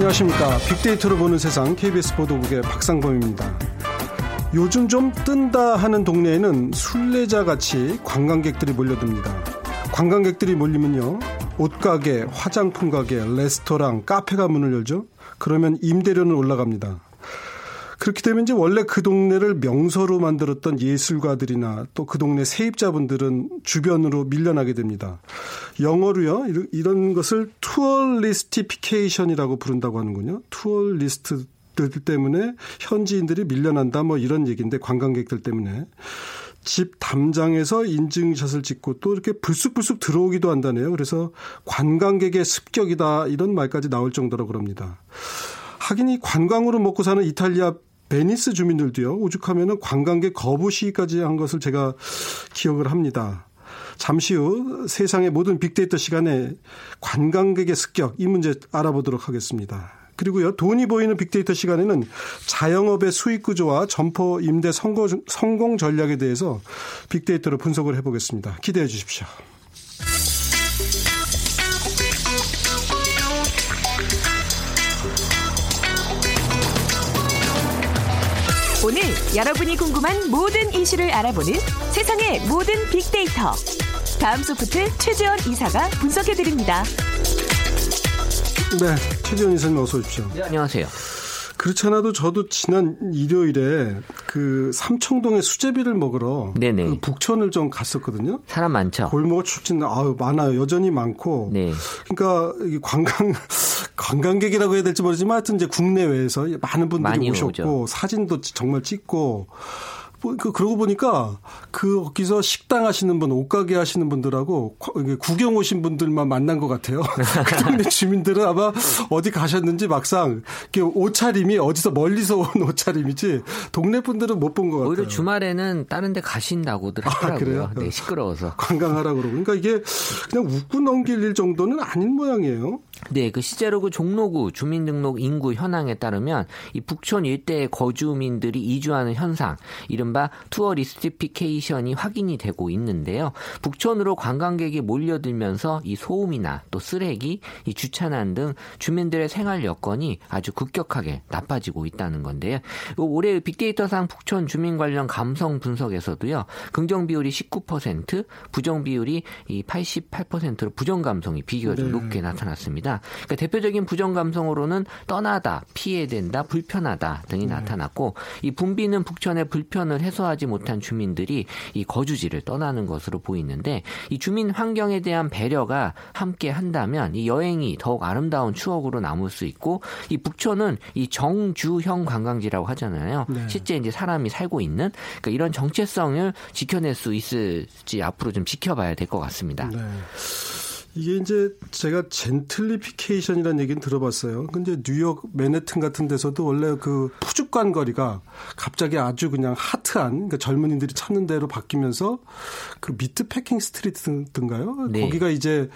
안녕하십니까. 빅데이터로 보는 세상 KBS 보도국의 박상범입니다. 요즘 좀 뜬다 하는 동네에는 순례자같이 관광객들이 몰려듭니다. 관광객들이 몰리면요, 옷가게, 화장품 가게, 레스토랑, 카페가 문을 열죠. 그러면 임대료는 올라갑니다. 그렇게 되면 이제 원래 그 동네를 명소로 만들었던 예술가들이나 또 그 동네 세입자분들은 주변으로 밀려나게 됩니다. 영어로요, 이런 것을 투어리스티피케이션이라고 부른다고 하는군요. 투어리스트 때문에 현지인들이 밀려난다, 뭐 이런 얘기인데, 관광객들 때문에 집 담장에서 인증샷을 찍고 또 이렇게 불쑥불쑥 들어오기도 한다네요. 그래서 관광객의 습격이다, 이런 말까지 나올 정도라고 합니다. 하긴 이 관광으로 먹고 사는 이탈리아 베니스 주민들도요, 오죽하면은 관광객 거부 시위까지 한 것을 제가 기억을 합니다. 잠시 후 세상의 모든 빅데이터 시간에 관광객의 습격, 이 문제 알아보도록 하겠습니다. 그리고요, 돈이 보이는 빅데이터 시간에는 자영업의 수익 구조와 점포 임대 성공 전략에 대해서 빅데이터로 분석을 해보겠습니다. 기대해 주십시오. 오늘 여러분이 궁금한 모든 이슈를 알아보는 세상의 모든 빅데이터. 다음 소프트 최지원 이사가 분석해드립니다. 네, 최지원 이사님 어서 오십시오. 네, 안녕하세요. 그렇지 않아도 저도 지난 일요일에 그 삼청동에 수제비를 먹으러 그 북촌을 좀 갔었거든요. 사람 많죠. 골목 축진 많아요. 여전히 많고. 네. 그러니까 관광객이라고 해야 될지 모르지만 하여튼 이제 국내외에서 많은 분들이 오셨고 오죠. 사진도 정말 찍고. 그러고 보니까 그 거기서 식당 하시는 분, 옷가게 하시는 분들하고 구경 오신 분들만 만난 것 같아요. 그 동네 주민들은 아마 어디 가셨는지 막상 옷차림이 어디서 멀리서 온 옷차림이지 동네 분들은 못 본 것 같아요. 오히려 주말에는 다른 데 가신다고들 하더라고요. 네, 시끄러워서. 관광하라고 그러고. 그러니까 이게 그냥 웃고 넘길 정도는 아닌 모양이에요. 네, 그 실제로 그 종로구 주민등록 인구 현황에 따르면 이 북촌 일대의 거주민들이 이주하는 현상, 이른바 투어리스티피케이션이 확인이 되고 있는데요. 북촌으로 관광객이 몰려들면서 이 소음이나 또 쓰레기, 이 주차난 등 주민들의 생활 여건이 아주 급격하게 나빠지고 있다는 건데요. 올해 빅데이터상 북촌 주민 관련 감성 분석에서도요, 긍정 비율이 19%, 부정 비율이 88%로 부정 감성이 비교가 좀 높게 나타났습니다. 그러니까 대표적인 부정 감성으로는 떠나다, 피해된다, 불편하다 등이 나타났고, 이 분비는 북촌의 불편을 해소하지 못한 주민들이 이 거주지를 떠나는 것으로 보이는데, 이 주민 환경에 대한 배려가 함께 한다면 이 여행이 더욱 아름다운 추억으로 남을 수 있고, 이 북촌은 이 정주형 관광지라고 하잖아요. 네. 실제 이제 사람이 살고 있는, 그러니까 이런 정체성을 지켜낼 수 있을지 앞으로 좀 지켜봐야 될 것 같습니다. 네. 이게 이제 제가 젠트리피케이션이라는 얘기는 들어봤어요. 근데 뉴욕 맨해튼 같은 데서도 원래 그 푸주간 거리가 갑자기 아주 그냥 핫한, 그러니까 젊은이들이 찾는 데로 바뀌면서 그 미트 패킹 스트리트든가요? 네. 거기가 이제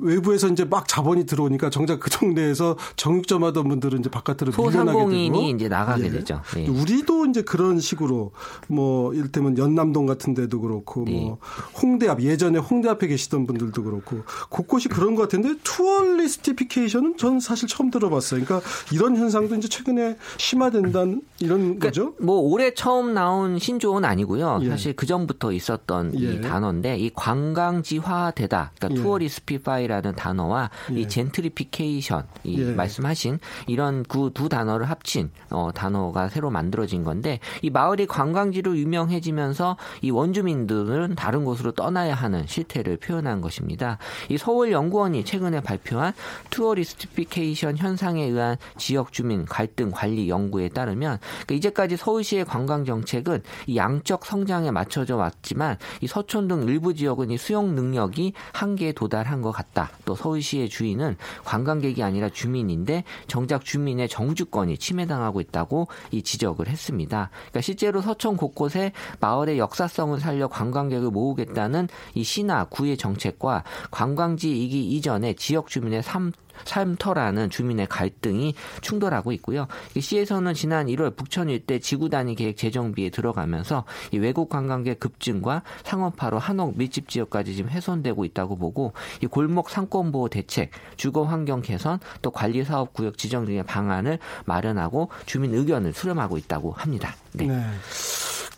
외부에서 이제 막 자본이 들어오니까 정작 그 동네에서 정육점 하던 분들은 이제 바깥으로 밀려나게 되고, 소상공인이 이제 나가게 되죠. 네. 우리도 이제 그런 식으로 뭐 이를테면 연남동 같은 데도 그렇고, 네, 뭐 홍대 앞, 예전에 홍대 앞에 계시던 분들도 그렇고 곳곳이 그런 것 같은데, 투어리스티피케이션은 전 사실 처음 들어봤어요. 그러니까 이런 현상도 이제 최근에 심화된다는 이런, 그러니까 거죠. 뭐 올해 처음 나온 신조어는 아니고요. 예. 사실 그 전부터 있었던, 예, 이 단어인데, 이 관광지화되다, 그러니까, 예, 투어리스피 파이라는 단어와, 예, 이 젠트리피케이션, 이, 예, 말씀하신 이런 그 두 단어를 합친 단어가 새로 만들어진 건데, 이 마을이 관광지로 유명해지면서 이 원주민들은 다른 곳으로 떠나야 하는 실태를 표현한 것입니다. 이 서울연구원이 최근에 발표한 투어리스티피케이션 현상에 의한 지역주민 갈등 관리 연구에 따르면, 그러니까 이제까지 서울시의 관광 정책은 이 양적 성장에 맞춰져 왔지만, 이 서촌 등 일부 지역은 이 수용 능력이 한계에 도달한 것 같다. 또 서울시의 주인은 관광객이 아니라 주민인데 정작 주민의 정주권이 침해당하고 있다고 이 지적을 했습니다. 그러니까 실제로 서촌 곳곳에 마을의 역사성을 살려 관광객을 모으겠다는 이 시나 구의 정책과 관광지이기 이전에 지역 주민의 삶 삶터라는 주민의 갈등이 충돌하고 있고요. 시에서는 지난 1월 북촌 일대 지구 단위 계획 재정비에 들어가면서 이 외국 관광객 급증과 상업화로 한옥 밀집 지역까지 지금 훼손되고 있다고 보고, 이 골목 상권 보호 대책, 주거 환경 개선, 또 관리 사업 구역 지정 등의 방안을 마련하고 주민 의견을 수렴하고 있다고 합니다. 네. 네.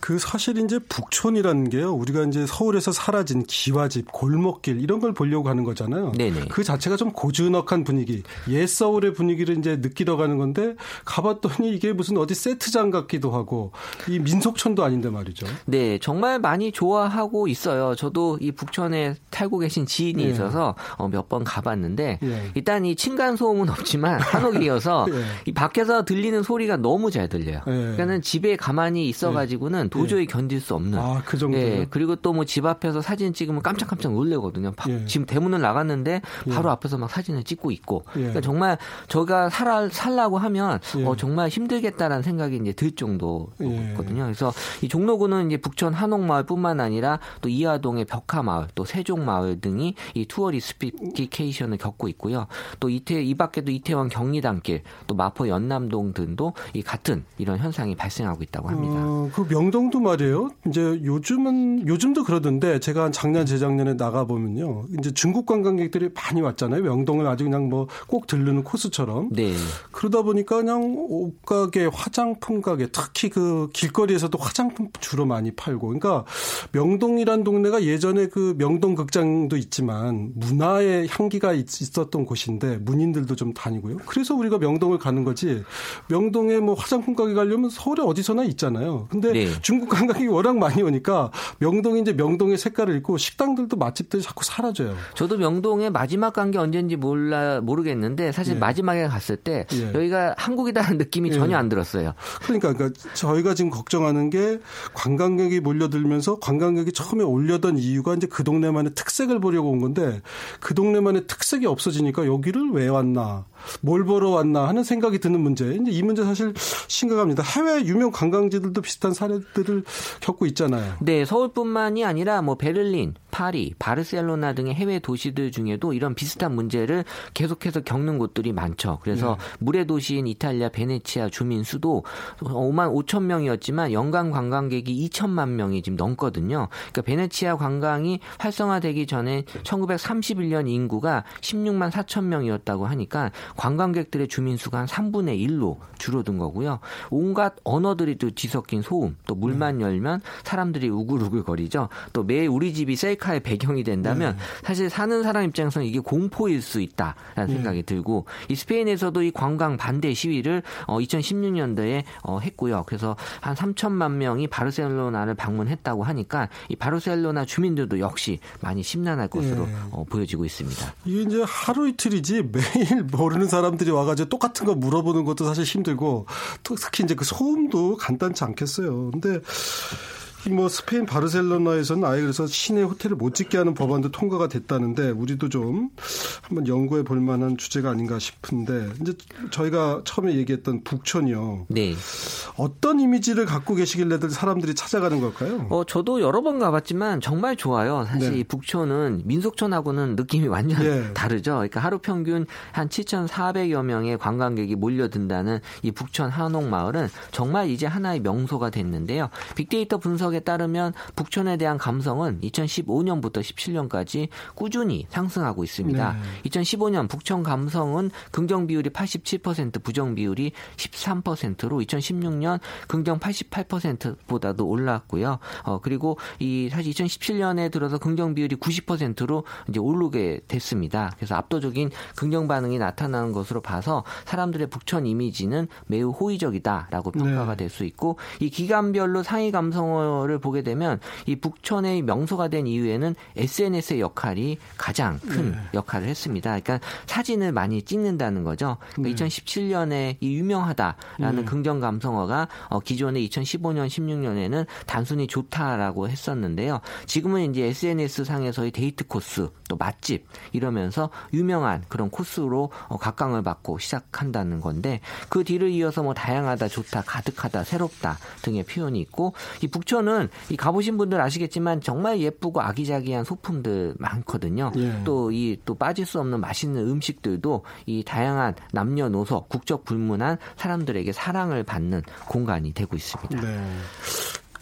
그 사실 이제 북촌이라는 게요, 우리가 이제 서울에서 사라진 기와집, 골목길 이런 걸 보려고 하는 거잖아요. 네네. 그 자체가 좀 고즈넉한 분위기, 옛 서울의 분위기를 이제 느끼러 가는 건데 가봤더니 이게 무슨 어디 세트장 같기도 하고 이 민속촌도 아닌데 말이죠. 네, 정말 많이 좋아하고 있어요. 저도 이 북촌에 살고 계신 지인이 예. 있어서 몇 번 가봤는데 예. 일단 이 층간 소음은 없지만 한옥이어서 예. 이 밖에서 들리는 소리가 너무 잘 들려요. 예. 그러니까는 집에 가만히 있어가지고는 예. 도저히 예. 견딜 수 없는. 아, 그 정도. 예. 그리고 또 뭐 집 앞에서 사진 찍으면 깜짝깜짝 놀래거든요. 예. 지금 대문을 나갔는데 바로 예. 앞에서 막 사진을 찍고 있고. 예. 그러니까 정말 저가 살라고 하면 예. 정말 힘들겠다라는 생각이 이제 들 정도거든요. 예. 그래서 이 종로구는 이제 북촌 한옥마을뿐만 아니라 또 이화동의 벽화마을, 또 세종마을 등이 이 투어리스티피케이션을 겪고 있고요. 또 이 밖에도 이태원 경리단길, 또 마포 연남동 등도 이 같은 이런 현상이 발생하고 있다고 합니다. 그 명동 도 말이에요. 이제 요즘도 그러던데 제가 한 작년 재작년에 나가 보면요, 이제 중국 관광객들이 많이 왔잖아요. 명동은 아주 그냥 뭐 꼭 들르는 코스처럼. 네. 그러다 보니까 그냥 옷가게, 화장품 가게, 특히 그 길거리에서도 화장품 주로 많이 팔고. 그러니까 명동이란 동네가 예전에 그 명동 극장도 있지만 문화의 향기가 있었던 곳인데 문인들도 좀 다니고요. 그래서 우리가 명동을 가는 거지. 명동에 뭐 화장품 가게 가려면 서울에 어디서나 있잖아요. 근데 네. 중국 관광객이 워낙 많이 오니까 명동이 이제 명동의 색깔을 잃고 식당들도 맛집들이 자꾸 사라져요. 저도 명동에 마지막 간 게 언제인지 모르겠는데 사실 예. 마지막에 갔을 때 예. 여기가 한국이라는 느낌이 예. 전혀 안 들었어요. 그러니까 저희가 지금 걱정하는 게 관광객이 몰려들면서 관광객이 처음에 올려던 이유가 이제 그 동네만의 특색을 보려고 온 건데 그 동네만의 특색이 없어지니까 여기를 왜 왔나, 뭘 보러 왔나 하는 생각이 드는 문제. 이제 이 문제 사실 심각합니다. 해외 유명 관광지들도 비슷한 사례들을 겪고 있잖아요. 네, 서울뿐만이 아니라 뭐 베를린, 파리, 바르셀로나 등의 해외 도시들 중에도 이런 비슷한 문제를 계속해서 겪는 곳들이 많죠. 그래서 네. 물의 도시인 이탈리아 베네치아 주민 수도 5만 5천 명이었지만 연간 관광객이 2천만 명이 지금 넘거든요. 그러니까 베네치아 관광이 활성화되기 전에 1931년 인구가 16만 4천 명이었다고 하니까 관광객들의 주민 수가 한 3분의 1로 줄어든 거고요. 온갖 언어들이 또 뒤섞인 소음, 또 물만 열면 사람들이 우글우글 거리죠. 또 매일 우리 집이 셀카의 배경이 된다면 사실 사는 사람 입장에서는 이게 공포일 수 있다라는 생각이 들고, 이 스페인에서도 이 관광 반대 시위를 2016년도에 했고요. 그래서 한 3천만 명이 바르셀로나를 방문했다고 하니까 이 바르셀로나 주민들도 역시 많이 심란할 것으로 보여지고 있습니다. 이게 이제 하루 이틀이지 매일 모르는 사람들이 와가지고 똑같은 거 물어보는 것도 사실 힘들고, 특히 이제 그 소음도 간단치 않겠어요. 근데 뭐 스페인 바르셀로나에서는 아예 그래서 시내 호텔을 못 짓게 하는 법안도 통과가 됐다는데 우리도 좀 한번 연구해 볼 만한 주제가 아닌가 싶은데, 이제 저희가 처음에 얘기했던 북촌이요. 네. 어떤 이미지를 갖고 계시길래들 사람들이 찾아가는 걸까요? 저도 여러 번 가봤지만 정말 좋아요. 사실 네. 이 북촌은 민속촌하고는 느낌이 완전 네. 다르죠. 그러니까 하루 평균 한 7,400여 명의 관광객이 몰려든다는 이 북촌 한옥마을은 정말 이제 하나의 명소가 됐는데요. 빅데이터 분석 에 따르면 북촌에 대한 감성은 2015년부터 17년까지 꾸준히 상승하고 있습니다. 네. 2015년 북촌 감성은 긍정 비율이 87%, 부정 비율이 13%로 2016년 긍정 88%보다도 올랐고요. 그리고 이 사실 2017년에 들어서 긍정 비율이 90%로 이제 오르게 됐습니다. 그래서 압도적인 긍정 반응이 나타나는 것으로 봐서 사람들의 북촌 이미지는 매우 호의적이다라고 평가가 될 수 있고, 이 기간별로 상위 감성어 를 보게 되면 이 북촌의 명소가 된 이후에는 SNS의 역할이 가장 큰 네. 역할을 했습니다. 그러니까 사진을 많이 찍는다는 거죠. 그러니까 네. 2017년에 이 유명하다라는 네. 긍정 감성어가 기존의 2015년, 16년에는 단순히 좋다라고 했었는데요. 지금은 이제 SNS 상에서의 데이트 코스, 또 맛집 이러면서 유명한 그런 코스로 각광을 받고 시작한다는 건데, 그 뒤를 이어서 뭐 다양하다, 좋다, 가득하다, 새롭다 등의 표현이 있고, 이 북촌은 서촌은 이 가보신 분들 아시겠지만 정말 예쁘고 아기자기한 소품들 많거든요. 예. 또 빠질 수 없는 맛있는 음식들도 이 다양한 남녀노소 국적 불문한 사람들에게 사랑을 받는 공간이 되고 있습니다. 네.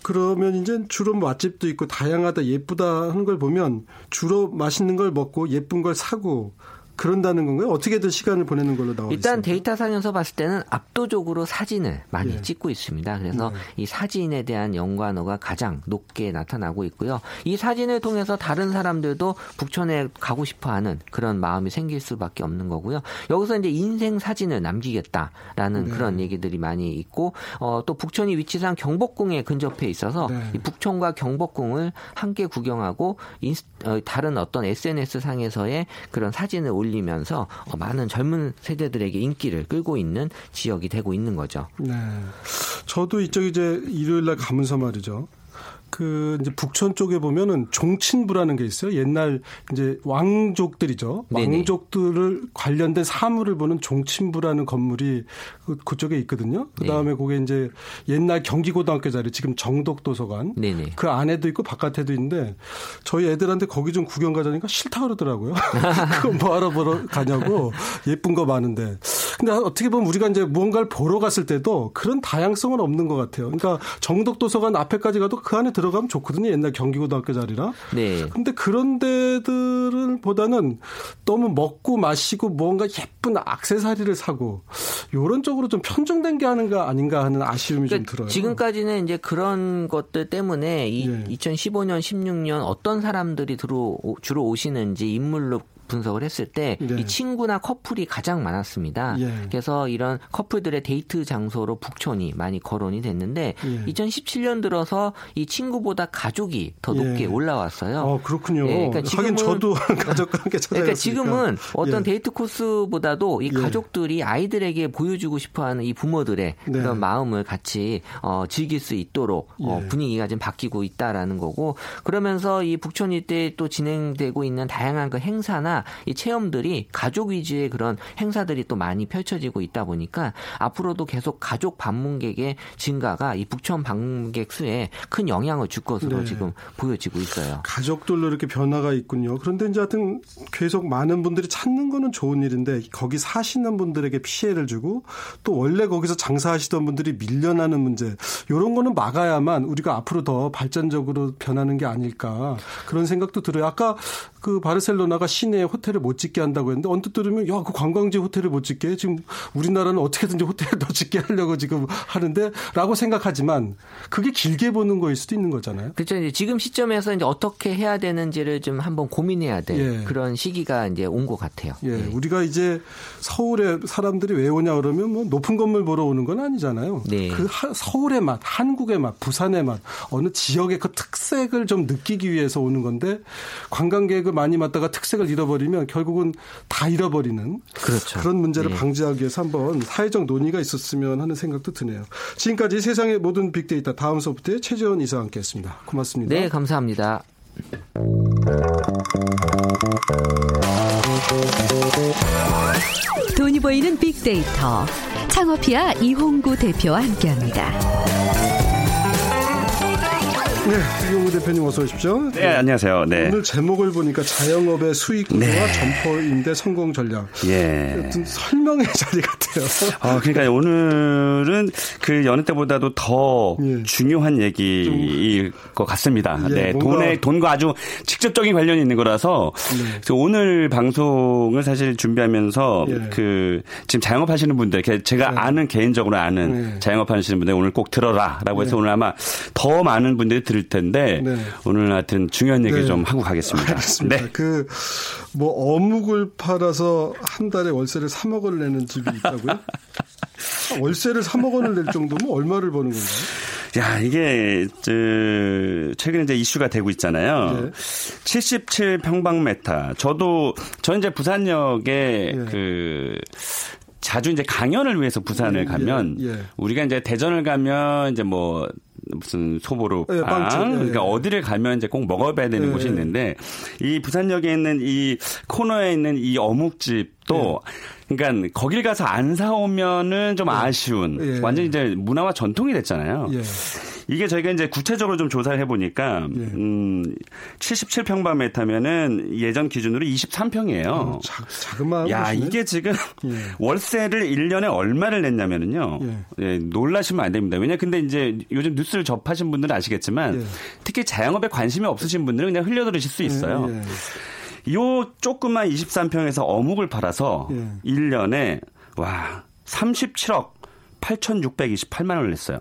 그러면 이제 주로 맛집도 있고 다양하다 예쁘다 하는 걸 보면 주로 맛있는 걸 먹고 예쁜 걸 사고 그런다는 건가요? 어떻게든 시간을 보내는 걸로 나와 있습니다. 일단 데이터상에서 봤을 때는 압도적으로 사진을 많이 예. 찍고 있습니다. 그래서 네. 이 사진에 대한 연관어가 가장 높게 나타나고 있고요. 이 사진을 통해서 다른 사람들도 북촌에 가고 싶어하는 그런 마음이 생길 수밖에 없는 거고요. 여기서 이제 인생 사진을 남기겠다라는 네. 그런 얘기들이 많이 있고 또 북촌이 위치상 경복궁에 근접해 있어서 네. 이 북촌과 경복궁을 함께 구경하고 다른 어떤 SNS상에서의 그런 사진을 올리고 면서 많은 젊은 세대들에게 인기를 끌고 있는 지역이 되고 있는 거죠. 네, 저도 이쪽 이제 일요일 날 가면서 말이죠. 그 이제 북촌 쪽에 보면은 종친부라는 게 있어요. 옛날 이제 왕족들이죠. 왕족들을 네네. 관련된 사물을 보는 종친부라는 건물이 그쪽에 있거든요. 그다음에 네. 그게 이제 옛날 경기고등학교 자리 지금 정덕도서관 네네. 그 안에도 있고 바깥에도 있는데 저희 애들한테 거기 좀 구경 가자니까 싫다 그러더라고요. 그거 뭐하러 보러 가냐고 예쁜 거 많은데. 근데 어떻게 보면 우리가 이제 무언가를 보러 갔을 때도 그런 다양성은 없는 것 같아요. 그러니까 정덕도서관 앞에까지 가도 그 안에 들어가면 좋거든요. 옛날 경기고등학교 자리라. 네. 근데 그런 데들은 보다는 너무 먹고 마시고 뭔가 예쁜 액세서리를 사고 이런 쪽으로 좀 편중된 게 아닌가 하는 아쉬움이 그러니까 좀 들어요. 지금까지는 이제 그런 것들 때문에 이 예. 2015년, 16년 어떤 사람들이 주로 오시는지 인물로 분석을 했을 때 이 네. 친구나 커플이 가장 많았습니다. 예. 그래서 이런 커플들의 데이트 장소로 북촌이 많이 거론이 됐는데 예. 2017년 들어서 이 친구보다 가족이 더 높게 예. 올라왔어요. 아, 그렇군요. 예, 그러니까 지금은, 하긴 저도 가족과 함께 찾아왔으니까. 그러니까 지금은 어떤 예. 데이트 코스보다도 이 가족들이 아이들에게 보여주고 싶어하는 이 부모들의 네. 그런 마음을 같이 즐길 수 있도록 예. 분위기가 좀 바뀌고 있다라는 거고 그러면서 이 북촌 일대에 또 진행되고 있는 다양한 그 행사나 이 체험들이 가족 위주의 그런 행사들이 또 많이 펼쳐지고 있다 보니까 앞으로도 계속 가족 방문객의 증가가 이 북촌 방문객 수에 큰 영향을 줄 것으로 네. 지금 보여지고 있어요. 가족들로 이렇게 변화가 있군요. 그런데 이제 하여튼 계속 많은 분들이 찾는 거는 좋은 일인데 거기 사시는 분들에게 피해를 주고 또 원래 거기서 장사하시던 분들이 밀려나는 문제 이런 거는 막아야만 우리가 앞으로 더 발전적으로 변하는 게 아닐까 그런 생각도 들어요. 아까 그 바르셀로나가 시내에 호텔을 못 짓게 한다고 했는데 언뜻 들으면 야, 그 관광지 호텔을 못 짓게 지금 우리나라는 어떻게든지 호텔을 더 짓게 하려고 지금 하는데 라고 생각하지만 그게 길게 보는 거일 수도 있는 거잖아요. 그렇죠. 이제 지금 시점에서 이제 어떻게 해야 되는지를 좀 한번 고민해야 될 예. 그런 시기가 이제 온 것 같아요. 예. 예. 우리가 이제 서울에 사람들이 왜 오냐 그러면 뭐 높은 건물 보러 오는 건 아니잖아요. 네. 그 서울의 맛, 한국의 맛, 부산의 맛, 어느 지역의 그 특색을 좀 느끼기 위해서 오는 건데 관광객을 많이 맡다가 특색을 잃어버리면 결국은 다 잃어버리는 그렇죠. 그런 문제를 네. 방지하기 위해서 한번 사회적 논의가 있었으면 하는 생각도 드네요. 지금까지 세상의 모든 빅데이터 다음 소프트의 최지원 이사와 함께했습니다. 고맙습니다. 네, 감사합니다. 돈이 보이는 빅데이터 창업이야 이홍구 대표와 함께합니다. 네, 이홍구 대표님 어서 오십시오. 네, 안녕하세요. 네. 오늘 제목을 보니까 자영업의 수익과 네. 점포임대 성공 전략. 예. 설명의 자리 같아요. 그러니까 오늘은 그 여느 때보다도 더 예. 중요한 얘기일 것 같습니다. 예, 네, 돈과 아주 직접적인 관련이 있는 거라서 예. 오늘 방송을 사실 준비하면서 예. 그 지금 자영업 하시는 분들, 제가 예. 개인적으로 아는 예. 자영업 하시는 분들 오늘 꼭 들어라라고 해서 예. 오늘 아마 더 많은 분들이 들을 텐데 네. 오늘 하여튼 중요한 얘기 네. 좀 하고 가겠습니다. 알겠습니다. 네. 그 뭐 어묵을 팔아서 한 달에 월세를 3억 원을 내는 집이 있다고요? 월세를 3억 원을 낼 정도면 얼마를 버는 건가요? 야, 이게 최근에 이제 이슈가 되고 있잖아요. 네. 77평방미터. 저는 이제 부산역에 네. 그 자주 이제 강연을 위해서 부산을 가면 예, 예. 우리가 이제 대전을 가면 이제 뭐 무슨 소보루빵 예, 그러니까 예. 어디를 가면 이제 꼭 먹어봐야 되는 예, 곳이 있는데 이 부산역에 있는 이 코너에 있는 이 어묵집도 예. 그러니까 거길 가서 안 사오면은 좀 예. 아쉬운 예. 완전 이제 문화와 전통이 됐잖아요. 예. 이게 저희가 이제 구체적으로 좀 조사를 해보니까 77평방미터면은 예전 기준으로 23평이에요. 자그마하고. 야, 보시네? 이게 지금 월세를 1년에 얼마를 냈냐면은요. 예, 놀라시면 안 됩니다. 왜냐, 근데 이제 요즘 뉴스를 접하신 분들은 아시겠지만 특히 자영업에 관심이 없으신 분들은 그냥 흘려들으실 수 있어요. 요 조그만 23평에서 어묵을 팔아서 1년에 와 37억 8,628만 원을 냈어요.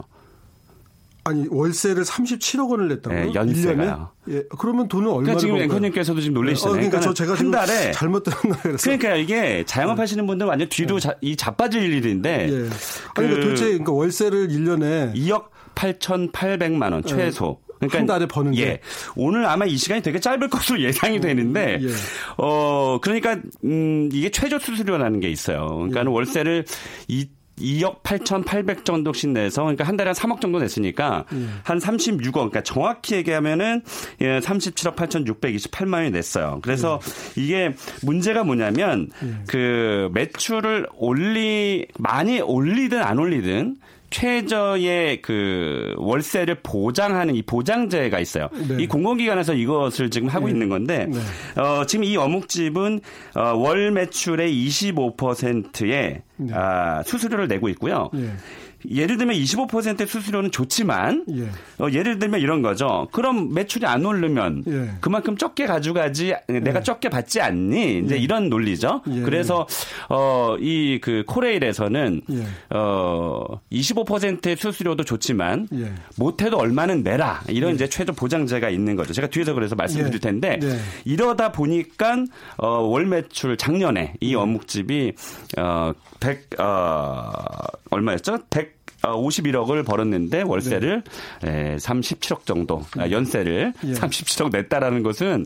아니 월세를 37억 원을 냈다고요? 네, 연세가요. 예, 그러면 돈은 얼마를 그러니까 지금 앵커님께서도 지금 놀라시잖아요. 그러니까 제가 한 달에 잘못 들었나 그래서. 그러니까 이게 자영업하시는 분들 완전 뒤로 이 자빠질 일인데. 예. 아니 그러니까 도대체 그러니까 월세를 1년에 2억 8,800만 원 최소. 그러니까 한 달에 버는데 오늘 아마 이 시간이 되게 짧을 것으로 예상이 되는데 그러니까 이게 최저 수수료라는 게 있어요. 그러니까 월세를 2억 8,800 정도씩 내서 그러니까 한 달에 한 3억 정도 냈으니까 한 36억 그러니까 정확히 얘기하면은 37억 8,628만 원이 냈어요. 그래서 이게 문제가 뭐냐면 그 매출을 많이 올리든 안 올리든 최저의 그 월세를 보장하는 이 보장제가 있어요. 네. 이 공공기관에서 이것을 지금 하고 있는 건데 지금 이 어묵집은 월 매출의 25%의 수수료를 내고 있고요. 예를 들면 25%의 수수료는 좋지만 예를 들면 이런 거죠. 그럼 매출이 안 오르면 그만큼 적게 가져가지 내가 적게 받지 않니? 이제 이런 논리죠. 그래서 이 그 코레일에서는 25%의 수수료도 좋지만 못해도 얼마는 내라 이런 이제 최저 보장제가 있는 거죠. 제가 뒤에서 그래서 말씀드릴 텐데 이러다 보니까 월 매출 작년에 이 어묵집이 51억을 벌었는데 월세를 37억 정도 연세를 37억 냈다라는 것은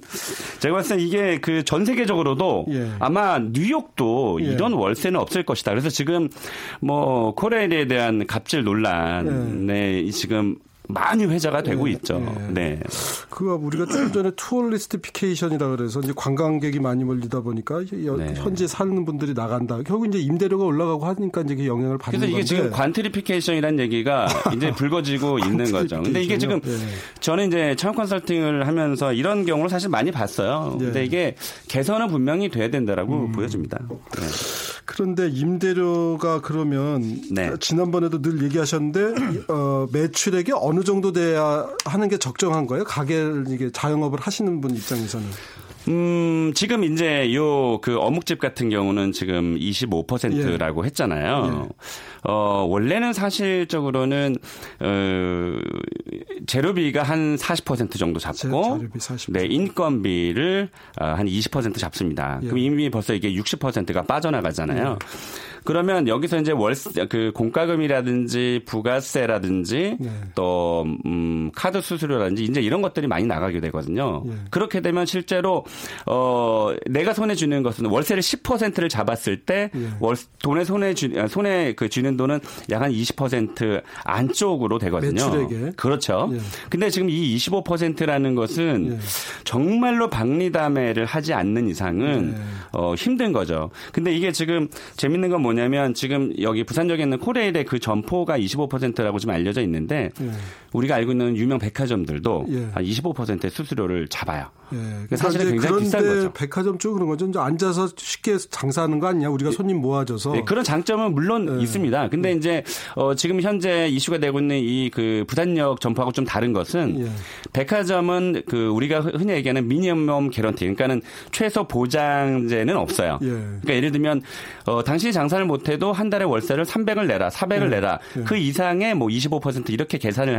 제가 봤을 때 이게 그 전 세계적으로도 아마 뉴욕도 이런 월세는 없을 것이다. 그래서 지금 뭐 코레일에 대한 갑질 논란에 지금 많이 회자가 되고 있죠. 네. 그거 우리가 좀 전에 투어리스티피케이션이라 그래서 이제 관광객이 많이 몰리다 보니까 현지에 사는 분들이 나간다. 결국 이제 임대료가 올라가고 하니까 이제 그 영향을 받는 건데. 그래서 이게 지금 관트리피케이션이라는 얘기가 이제 불거지고 있는 거죠. 근데 이게 지금 저는 이제 창업 컨설팅을 하면서 이런 경우를 사실 많이 봤어요. 근데 이게 개선은 분명히 돼야 된다라고 보여집니다. 네. 그런데 임대료가 그러면 지난번에도 늘 얘기하셨는데 매출액이 어느 정도 돼야 하는 게 적정한 거예요? 가게를 이게 자영업을 하시는 분 입장에서는. 지금 이제 요 그 어묵집 같은 경우는 지금 25%라고 했잖아요. 원래는 사실적으로는 재료비가 한 40% 정도 잡고, 네 인건비를 한 20% 잡습니다. 그럼 이미 벌써 이게 60%가 빠져나가잖아요. 그러면 여기서 이제 월세, 그 공과금이라든지 부가세라든지 또 카드 수수료라든지 이제 이런 것들이 많이 나가게 되거든요. 그렇게 되면 실제로 내가 손에 쥐는 것은 월세를 10%를 잡았을 때 돈에 손에 그 쥐는 돈은 약 한 20% 안쪽으로 되거든요. 매출액에. 그렇죠. 근데 지금 이 25%라는 것은 정말로 박리담회를 하지 않는 이상은 힘든 거죠. 근데 이게 지금 재밌는 건 뭐냐면 지금 여기 부산 지역에 있는 코레일의 그 점포가 25%라고 지금 알려져 있는데 우리가 알고 있는 유명 백화점들도 한 25%의 수수료를 잡아요. 그러니까 사실은 굉장히 비싼 거죠. 백화점 쪽 그런 거죠. 앉아서 쉽게 장사하는 거 아니냐. 우리가 손님 모아줘서. 그런 장점은 물론 있습니다. 근데 이제 지금 현재 이슈가 되고 있는 이 그 부산역 점포하고 좀 다른 것은 백화점은 그 우리가 흔히 얘기하는 미니멈 개런티 그러니까는 최소 보장제는 없어요. 그러니까 예를 들면 당신이 장사를 못해도 한 달에 월세를 300을 내라, 400을 내라. 그 이상의 뭐 25% 이렇게 계산을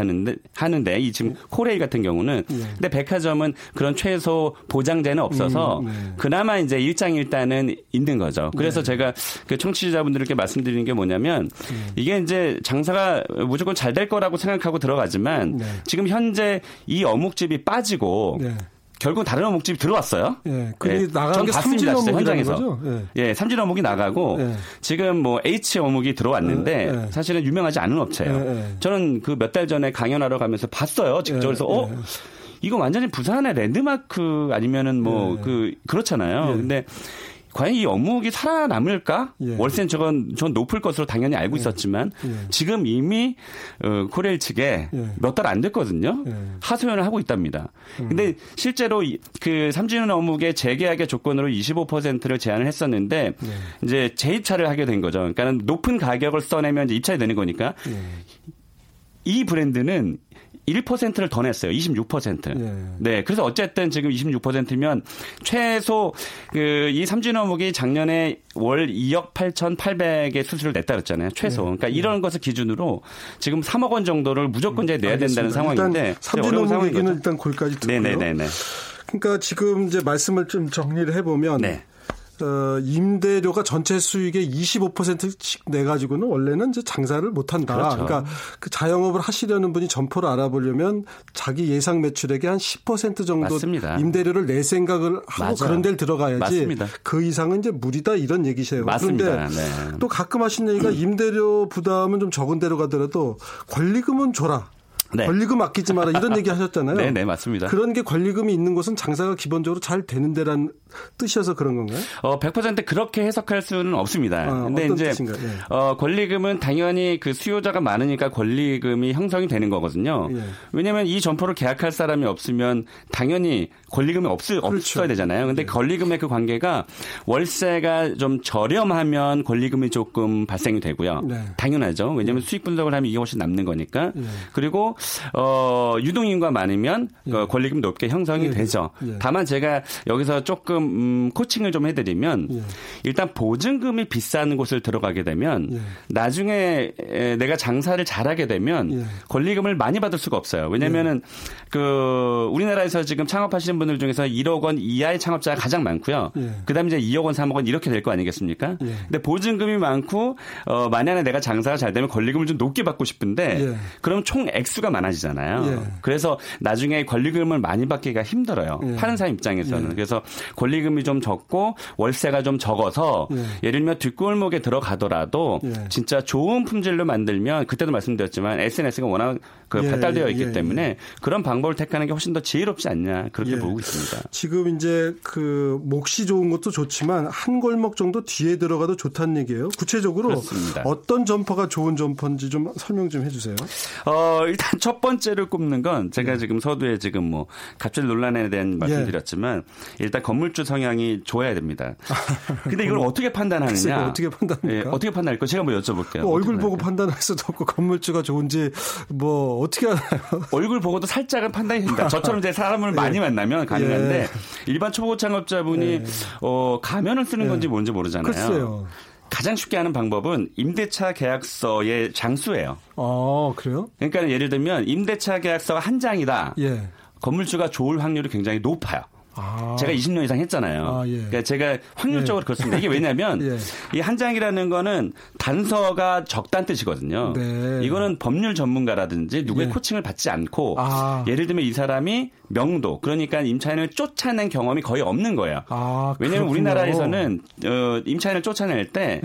하는데 이 지금 코레일 같은 경우는 근데 백화점은 그런 최소 보장제는 없어서 그나마 이제 일장일단은 있는 거죠. 그래서 제가 그 청취자분들께 말씀드리는 게 뭐냐면 이게 이제 장사가 무조건 잘 될 거라고 생각하고 들어가지만 지금 현재 이 어묵집이 빠지고 결국 다른 어묵집이 들어왔어요. 그게 나가는 게 삼진어묵이라는 거죠? 삼진어묵이 나가고 지금 뭐 H 어묵이 들어왔는데 사실은 유명하지 않은 업체예요. 저는 그 몇 달 전에 강연하러 가면서 봤어요. 직접 그래서 이거 완전히 부산의 랜드마크 아니면은 뭐 그렇잖아요. 근데 과연 이 어묵이 살아남을까? 예. 월세는 전 높을 것으로 당연히 알고 있었지만 지금 이미 코레일 측에 몇 달 안 됐거든요. 하소연을 하고 있답니다. 근데 실제로 그 삼진어묵의 재계약의 조건으로 25%를 제한을 했었는데 이제 재입찰을 하게 된 거죠. 그러니까 높은 가격을 써내면 이제 입찰이 되는 거니까 이 브랜드는 1%를 더 냈어요. 26%. 예. 네. 그래서 어쨌든 지금 26%면 최소 이 삼진어묵이 작년에 월 2억 8,800의 수수료를 냈다 그랬잖아요. 최소. 예. 그러니까 이런 것을 기준으로 지금 3억 원 정도를 무조건 이제 내야 된다는 상황인데 삼진어묵 얘기는 일단 거기까지 듣고요. 네네네. 그러니까 지금 이제 말씀을 좀 정리를 해보면 임대료가 전체 수익의 25%씩 내가지고는 원래는 이제 장사를 못한다. 그렇죠. 그러니까 그 자영업을 하시려는 분이 점포를 알아보려면 자기 예상 매출액의 한 10% 정도 맞습니다. 임대료를 낼 생각을 하고 맞아요. 그런 데를 들어가야지 맞습니다. 그 이상은 이제 무리다 이런 얘기세요. 맞습니다. 그런데 네. 또 가끔 하신 얘기가 임대료 부담은 좀 적은 데로 가더라도 권리금은 줘라. 네. 권리금 아끼지 마라 이런 얘기 하셨잖아요. 네, 네, 맞습니다. 그런 게 권리금이 있는 곳은 장사가 기본적으로 잘 되는 데란 뜻이어서 그런 건가요? 100% 그렇게 해석할 수는 없습니다. 근데 어떤 뜻인가요? 네. 권리금은 당연히 그 수요자가 많으니까 권리금이 형성이 되는 거거든요. 네. 왜냐하면 이 점포를 계약할 사람이 없으면 당연히 권리금이 없어야 되잖아요. 근데 네. 권리금의 그 관계가 월세가 좀 저렴하면 권리금이 조금 발생이 되고요. 네. 당연하죠. 왜냐하면 수익 분석을 하면 이게 훨씬 남는 거니까. 네. 그리고 유동인구가 많으면 권리금 높게 형성이 되죠. 다만 제가 여기서 조금 코칭을 좀 해드리면 일단 보증금이 비싼 곳을 들어가게 되면 나중에 내가 장사를 잘하게 되면 권리금을 많이 받을 수가 없어요. 왜냐하면은 그 우리나라에서 지금 창업하시는 분들 중에서 1억 원 이하의 창업자가 가장 많고요. 그다음에 이제 2억 원, 3억 원 이렇게 될 거 아니겠습니까? 근데 보증금이 많고 만약에 내가 장사가 잘 되면 권리금을 좀 높게 받고 싶은데 그럼 총 액수가 많아지잖아요. 그래서 나중에 권리금을 많이 받기가 힘들어요. 파는 사람 입장에서는. 그래서 권리금이 좀 적고 월세가 좀 적어서 예를 들면 뒷골목에 들어가더라도 진짜 좋은 품질로 만들면 그때도 말씀드렸지만 SNS가 워낙 발달되어 있기 때문에 그런 방법을 택하는 게 훨씬 더 지혜롭지 않냐 그렇게 보고 있습니다. 지금 이제 그 몫이 좋은 것도 좋지만 한 골목 정도 뒤에 들어가도 좋다는 얘기예요. 구체적으로 그렇습니다. 어떤 점퍼가 좋은 점퍼인지 좀 설명 좀 해주세요. 일단 첫 번째를 꼽는 건 제가 지금 서두에 지금 뭐 갑질 논란에 대한 말씀드렸지만 일단 건물주 성향이 좋아야 됩니다. 근데 이걸 어떻게 판단하느냐? 어떻게 판단합니까? 어떻게 판단할 거? 제가 한번 여쭤볼게요. 얼굴 보고 판단할 수도 없고 건물주가 좋은지 뭐 어떻게 하나요? 얼굴 보고도 살짝은 판단이 된다. 저처럼 이제 사람을 많이 만나면 가능한데 일반 초보 창업자분이 가면을 쓰는 건지 뭔지 모르잖아요. 글쎄요. 가장 쉽게 하는 방법은 임대차 계약서의 장수예요. 아, 그래요? 그러니까 예를 들면 임대차 계약서가 한 장이다. 건물주가 좋을 확률이 굉장히 높아요. 제가 20년 이상 했잖아요. 그러니까 제가 확률적으로 그렇습니다. 이게 왜냐하면 이 한 장이라는 거는 단서가 적다는 뜻이거든요. 이거는 법률 전문가라든지 누구의 코칭을 받지 않고 예를 들면 이 사람이 명도 그러니까 임차인을 쫓아낸 경험이 거의 없는 거예요. 왜냐하면 우리나라에서는 임차인을 쫓아낼 때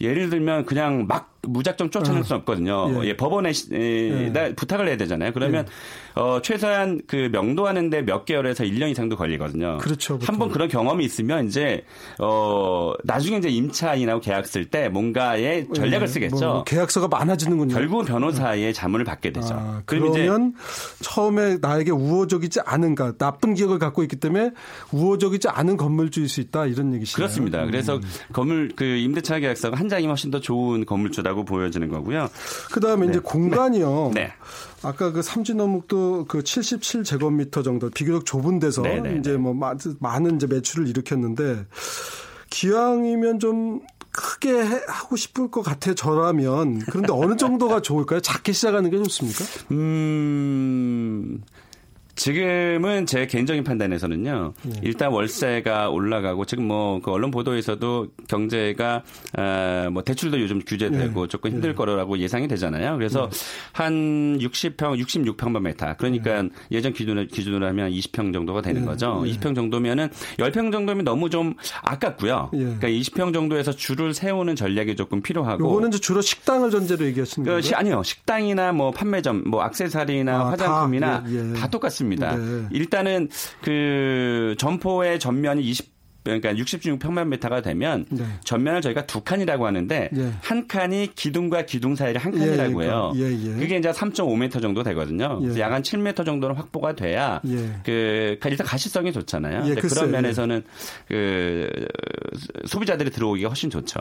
예를 들면 그냥 막 무작정 쫓아낼 수는 없거든요. 법원에 부탁을 해야 되잖아요. 그러면 최소한 그 명도하는데 몇 개월에서 1년 이상도 걸리거든요. 그렇죠. 한번 그런 경험이 있으면 이제 나중에 이제 임차인하고 계약쓸 때 뭔가의 전략을 쓰겠죠. 뭐 계약서가 많아지는군요. 결국은 변호사의 자문을 받게 되죠. 그러면 이제 처음에 나에게 우호적이지 않은가 나쁜 기억을 갖고 있기 때문에 우호적이지 않은 건물주일 수 있다 이런 얘기시죠. 그렇습니다. 그래서 임대차 계약서가 한 장이 훨씬 더 좋은 건물주라고 보여지는 거고요. 그다음에 이제 공간이요. 아까 그 삼진어묵도 그 77제곱미터 정도 비교적 좁은 데서 이제 뭐 많은 이제 매출을 일으켰는데 기왕이면 좀 크게 하고 싶을 것 같아 저라면 그런데 어느 정도가 좋을까요? 작게 시작하는 게 좋습니까? 지금은 제 개인적인 판단에서는요. 일단 월세가 올라가고 지금 뭐 그 언론 보도에서도 경제가 뭐 대출도 요즘 규제되고 조금 힘들 거라고 예상이 되잖아요. 그래서 한 60평, 66평방미터. 그러니까 예전 기준으로 하면 20평 정도가 되는 거죠. 20평 정도면은 10평 정도면 너무 좀 아깝고요. 그러니까 20평 정도에서 줄을 세우는 전략이 조금 필요하고. 이거는 주로 식당을 전제로 얘기하시는 거예요? 아니요. 식당이나 뭐 판매점, 뭐 액세서리나 화장품이나 다 똑같습니다. 일단은 그 점포의 전면이 20 그러니까 66평방미터가 되면 네. 전면을 저희가 두 칸이라고 하는데 예. 한 칸이 기둥과 기둥 사이를 한 칸이라고 해요. 예, 예. 그게 이제 3.5m 정도 되거든요. 예. 그래서 약 한 7m 정도는 확보가 돼야 예. 그 일단 가시성이 좋잖아요. 예, 그런 면에서는 그 소비자들이 들어오기가 훨씬 좋죠.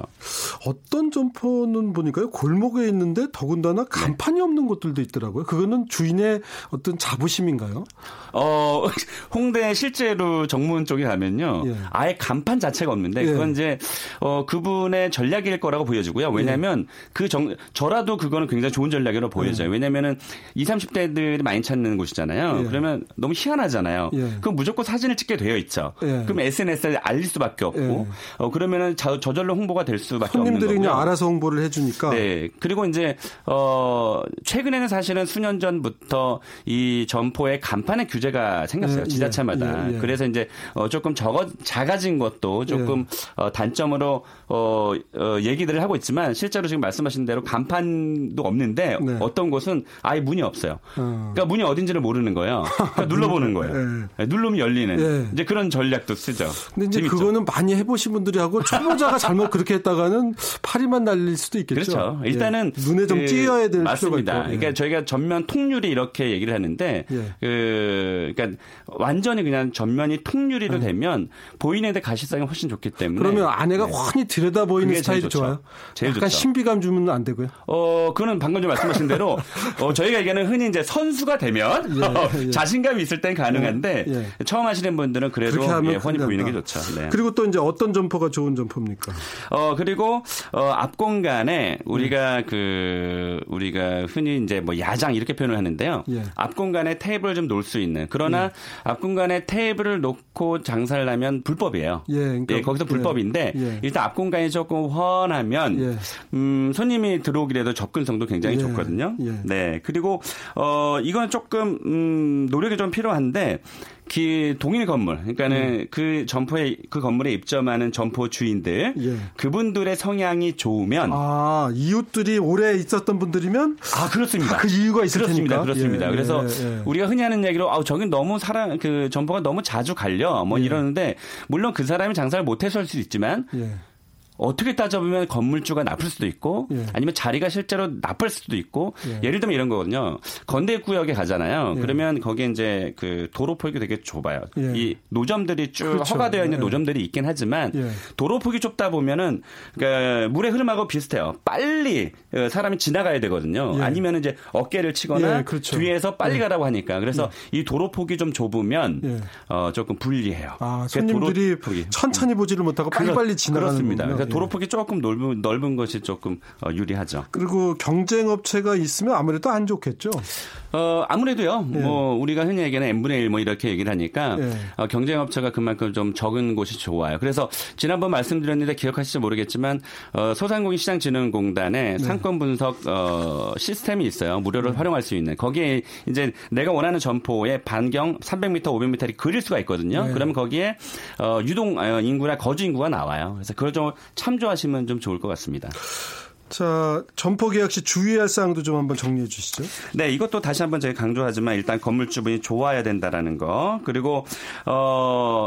어떤 점포는 보니까요 골목에 있는데 더군다나 간판이 네. 없는 곳들도 있더라고요. 그거는 주인의 어떤 자부심인가요? 홍대 실제로 정문 쪽에 가면요. 예. 아예 간판 자체가 없는데 그건 이제 그분의 전략일 거라고 보여지고요. 왜냐하면 저라도 그거는 굉장히 좋은 전략으로 보여져요. 예. 왜냐하면은 20, 30대들이 많이 찾는 곳이잖아요. 예. 그러면 너무 희한하잖아요. 예. 그럼 무조건 사진을 찍게 되어 있죠. 예. 그럼 SNS에 알릴 수밖에 없고 예. 그러면은 저절로 홍보가 될 수밖에 없는 거고요. 손님들이 그냥 알아서 홍보를 해주니까. 네. 그리고 이제 최근에는 사실은 수년 전부터 이 점포에 간판의 규제가 생겼어요. 예. 지자체마다. 예. 예. 그래서 이제 조금 작아진 것도 조금 단점으로 얘기들을 하고 있지만 실제로 지금 말씀하신 대로 간판도 없는데 네. 어떤 곳은 아예 문이 없어요. 그러니까 문이 어딘지를 모르는 거예요. 그러니까 눌러보는 거예요. 네. 누르면 열리는. 네. 이제 그런 전략도 쓰죠. 근데 이제 재밌죠? 그거는 많이 해보신 분들이 하고 초보자가 잘못 그렇게 했다가는 파리만 날릴 수도 있겠죠. 그렇죠. 일단은 예. 눈에 좀 띄어야 될 필요가 있고. 그러니까 예. 저희가 전면 통유리 이렇게 얘기를 하는데 예. 그러니까 완전히 그냥 전면이 통유리로 예. 되면 보이는 데 가시성이 훨씬 좋기 때문에 그러면 안에가 네. 훤히 들여다 보이는 스타일이 좋아요. 제일 약간 좋죠. 신비감 주면 안 되고요. 그거는 방금 좀 말씀하신 대로 저희가 얘기하는 흔히 이제 선수가 되면 예, 예. 자신감이 있을 땐 가능한데 예, 예. 처음 하시는 분들은 그래도 예, 훤히 보이는 게 좋죠. 네. 그리고 또 이제 어떤 점포가 좋은 점포입니까? 그리고 앞 공간에 우리가 우리가 흔히 이제 뭐 야장 이렇게 표현을 하는데요. 예. 앞 공간에 테이블을 좀 놓을 수 있는. 그러나 예. 앞 공간에 테이블을 놓고 장사를 하면 불법이에요. 예, 그러니까, 예, 거기서 불법인데 예. 일단 앞 공간이 조금 훤하면 예. 손님이 들어오기라도 접근성도 굉장히 예. 좋거든요. 예. 네. 그리고 이건 조금 노력이 좀 필요한데 동일 건물, 그러니까는 그 점포에 그 건물에 입점하는 점포 주인들, 예. 그분들의 성향이 좋으면 이웃들이 오래 있었던 분들이면 그렇습니다. 그 이유가 있을 테니까 그렇습니다. 예, 그래서 예, 예. 우리가 흔히 하는 얘기로 저긴 너무 그 점포가 너무 자주 갈려 뭐 예. 이러는데 물론 그 사람이 장사를 못해서 할 수도 있지만. 예. 어떻게 따져보면 건물주가 나쁠 수도 있고 예. 아니면 자리가 실제로 나쁠 수도 있고 예. 예를 들면 이런 거거든요. 건대구역에 가잖아요. 예. 그러면 거기에 이제 그 도로폭이 되게 좁아요. 예. 이 노점들이 쭉 그렇죠. 허가되어 있는 예. 노점들이 있긴 하지만 예. 도로폭이 좁다 보면은 그러니까 물의 흐름하고 비슷해요. 빨리 사람이 지나가야 되거든요. 예. 아니면 이제 어깨를 치거나 예. 그렇죠. 뒤에서 빨리 예. 가라고 하니까 그래서 예. 이 도로폭이 좀 좁으면 예. 조금 불리해요. 그러니까 손님들이 천천히 보지를 못하고 빨리빨리 지나가는 그렇습니다. 도로폭이 조금 넓은 것이 조금 유리하죠. 그리고 경쟁업체가 있으면 아무래도 안 좋겠죠. 아무래도요. 예. 뭐 우리가 흔히 얘기하는 n분의 1 뭐 이렇게 얘기를 하니까 예. 경쟁업체가 그만큼 좀 적은 곳이 좋아요. 그래서 지난번 말씀드렸는데 기억하실지 모르겠지만 소상공인시장진흥공단에 네. 상권분석 시스템이 있어요. 무료로 활용할 수 있는. 거기에 이제 내가 원하는 점포의 반경 300m, 500m를 그릴 수가 있거든요. 예. 그러면 거기에 유동인구나 거주인구가 나와요. 그래서 그걸 좀 참조하시면 좀 좋을 것 같습니다. 자, 점포 계약 시 주의할 사항도 좀 한번 정리해 주시죠. 네, 이것도 다시 한번 제가 강조하지만 일단 건물주분이 좋아야 된다라는 거. 그리고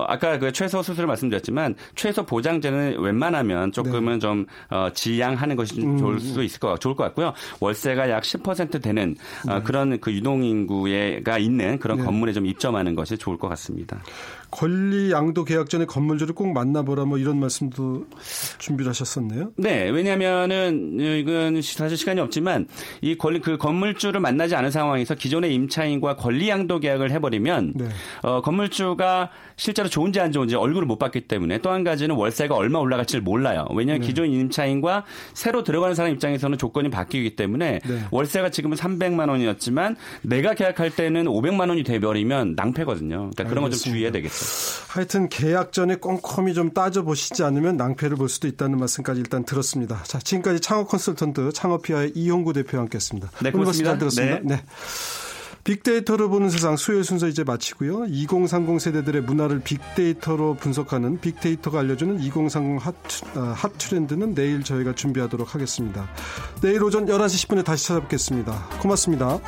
아까 그 최소 수수료 말씀드렸지만 최소 보장제는 웬만하면 조금은 네. 좀 지양하는 것이 좋을 것 같고요. 월세가 약 10% 되는 네. 그런 그 유동인구가 있는 그런 네. 건물에 좀 입점하는 것이 좋을 것 같습니다. 권리 양도 계약 전에 건물주를 꼭 만나보라 뭐 이런 말씀도 준비를 하셨었네요. 네, 왜냐하면은 이건 사실 시간이 없지만 이 그 건물주를 만나지 않은 상황에서 기존의 임차인과 권리 양도 계약을 해버리면 네. 건물주가 실제로 좋은지 안 좋은지 얼굴을 못 봤기 때문에 또 한 가지는 월세가 얼마 올라갈지를 몰라요. 왜냐하면 네. 기존 임차인과 새로 들어가는 사람 입장에서는 조건이 바뀌기 때문에 네. 월세가 지금은 300만 원이었지만 내가 계약할 때는 500만 원이 돼버리면 낭패거든요. 그러니까 그런 거 좀 주의해야 되겠죠. 하여튼 계약 전에 꼼꼼히 좀 따져보시지 않으면 낭패를 볼 수도 있다는 말씀까지 일단 들었습니다. 자, 지금까지 창업 컨설턴트 창업피아의 이홍구 대표와 함께했습니다. 네, 고맙습니다. 들었습니다. 네. 네. 빅데이터로 보는 세상 수요일 순서 이제 마치고요. 2030 세대들의 문화를 빅데이터로 분석하는 빅데이터가 알려주는 2030 핫 트렌드는 내일 저희가 준비하도록 하겠습니다. 내일 오전 11시 10분에 다시 찾아뵙겠습니다. 고맙습니다.